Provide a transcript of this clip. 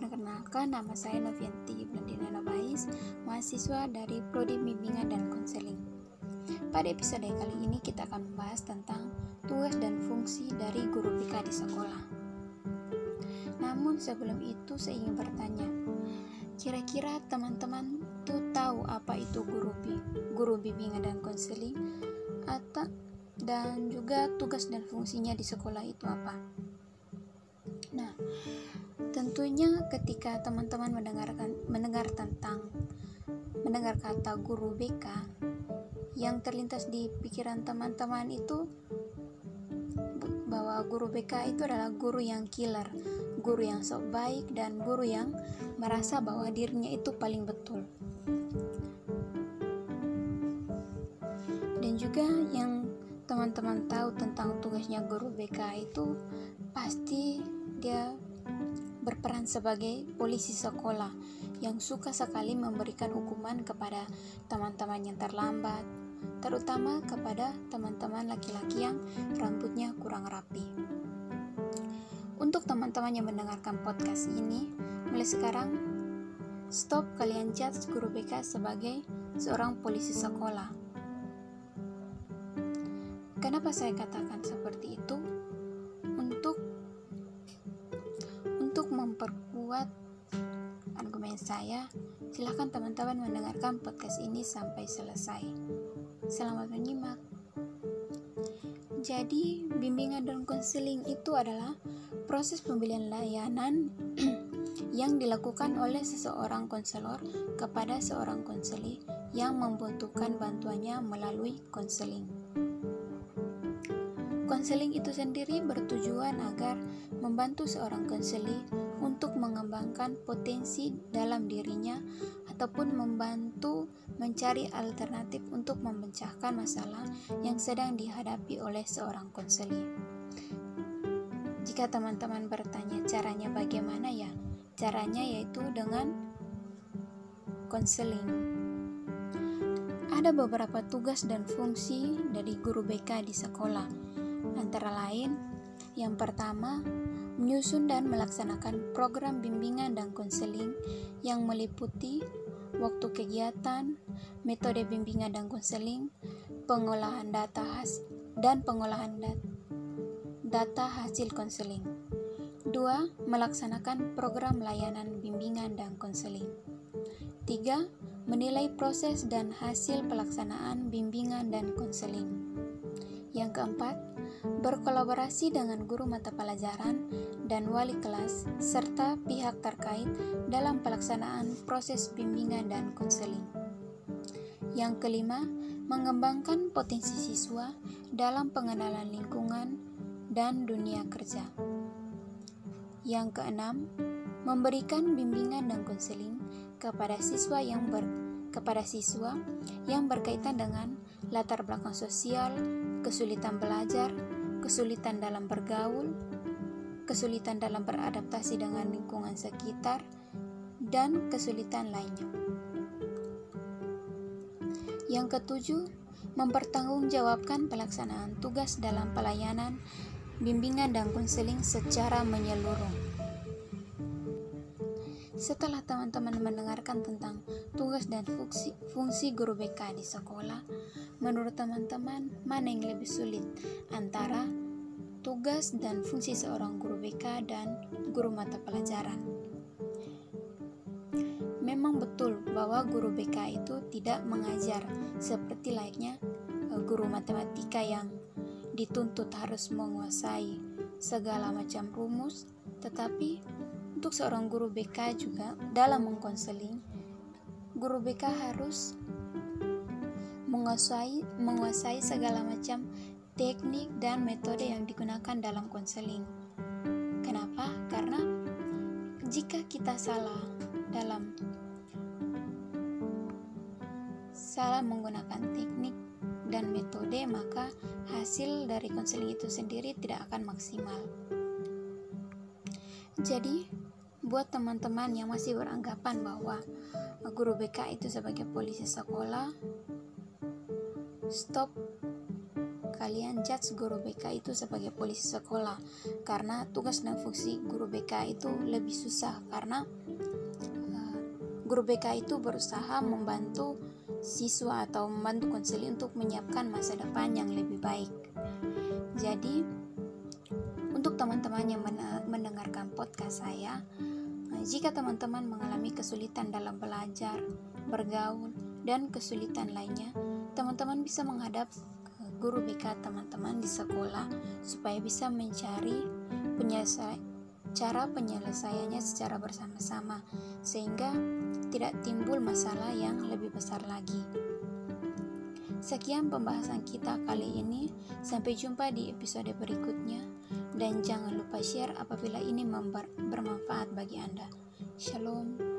Perkenalkan, nama saya Noventi Bendina Novais, mahasiswa dari Prodi Bimbingan dan Konseling. Pada episode kali ini kita akan membahas tentang tugas dan fungsi dari guru BK di sekolah. Namun sebelum itu saya ingin bertanya, kira-kira teman-teman tuh tahu apa itu guru bimbingan dan konseling atau dan juga tugas dan fungsinya di sekolah itu apa? Nah, tentunya ketika teman-teman mendengar kata guru BK, yang terlintas di pikiran teman-teman itu bahwa guru BK itu adalah guru yang killer, guru yang sok baik, dan guru yang merasa bahwa dirinya itu paling betul. Dan juga yang teman-teman tahu tentang tugasnya guru BK itu pasti dia berperan sebagai polisi sekolah yang suka sekali memberikan hukuman kepada teman-teman yang terlambat, terutama kepada teman-teman laki-laki yang rambutnya kurang rapi. Untuk teman-teman yang mendengarkan podcast ini, mulai sekarang stop kalian judge guru BK sebagai seorang polisi sekolah. Kenapa saya katakan seperti itu? Untuk memperkuat argumen saya, silakan teman-teman mendengarkan podcast ini sampai selesai. Selamat menyimak. Jadi, bimbingan dan konseling itu adalah proses pembelian layanan yang dilakukan oleh seseorang konselor kepada seorang konseli yang membutuhkan bantuannya melalui konseling. Konseling itu sendiri bertujuan agar membantu seorang konseli untuk mengembangkan potensi dalam dirinya ataupun membantu mencari alternatif untuk memecahkan masalah yang sedang dihadapi oleh seorang konseli. Jika teman-teman bertanya caranya bagaimana ya? Caranya yaitu dengan konseling. Ada beberapa tugas dan fungsi dari guru BK di sekolah. Antara lain, yang pertama, menyusun dan melaksanakan program bimbingan dan konseling yang meliputi waktu kegiatan, metode bimbingan dan konseling, pengolahan data hasil konseling. 2. Melaksanakan program layanan bimbingan dan konseling. 3. Menilai proses dan hasil pelaksanaan bimbingan dan konseling. Yang keempat, berkolaborasi dengan guru mata pelajaran dan wali kelas serta pihak terkait dalam pelaksanaan proses bimbingan dan konseling. Yang kelima, mengembangkan potensi siswa dalam pengenalan lingkungan dan dunia kerja. Yang keenam, memberikan bimbingan dan konseling kepada siswa yang berkaitan dengan latar belakang sosial, kesulitan belajar, kesulitan dalam bergaul, kesulitan dalam beradaptasi dengan lingkungan sekitar, dan kesulitan lainnya. Yang ketujuh, mempertanggungjawabkan pelaksanaan tugas dalam pelayanan, bimbingan, dan konseling secara menyeluruh. Setelah teman-teman mendengarkan tentang tugas dan fungsi guru BK di sekolah, menurut teman-teman, mana yang lebih sulit antara tugas dan fungsi seorang guru BK dan guru mata pelajaran? Memang betul bahwa guru BK itu tidak mengajar seperti layaknya guru matematika yang dituntut harus menguasai segala macam rumus, tetapi untuk seorang guru BK juga dalam mengkonseling, guru BK harus menguasai segala macam teknik dan metode yang digunakan dalam konseling. Kenapa? Karena jika kita salah menggunakan teknik dan metode, maka hasil dari konseling itu sendiri tidak akan maksimal. Jadi, buat teman-teman yang masih beranggapan bahwa guru BK itu sebagai polisi sekolah, stop kalian judge guru BK itu sebagai polisi sekolah, karena tugas dan fungsi guru BK itu lebih susah, karena guru BK itu berusaha membantu siswa atau membantu konseling untuk menyiapkan masa depan yang lebih baik. Jadi untuk teman-teman yang mendengarkan podcast saya, jika teman-teman mengalami kesulitan dalam belajar, bergaul, dan kesulitan lainnya, teman-teman bisa menghadap guru BK teman-teman di sekolah supaya bisa mencari cara penyelesaiannya secara bersama-sama, sehingga tidak timbul masalah yang lebih besar lagi. Sekian pembahasan kita kali ini, sampai jumpa di episode berikutnya, dan jangan lupa share apabila ini bermanfaat bagi Anda. Shalom.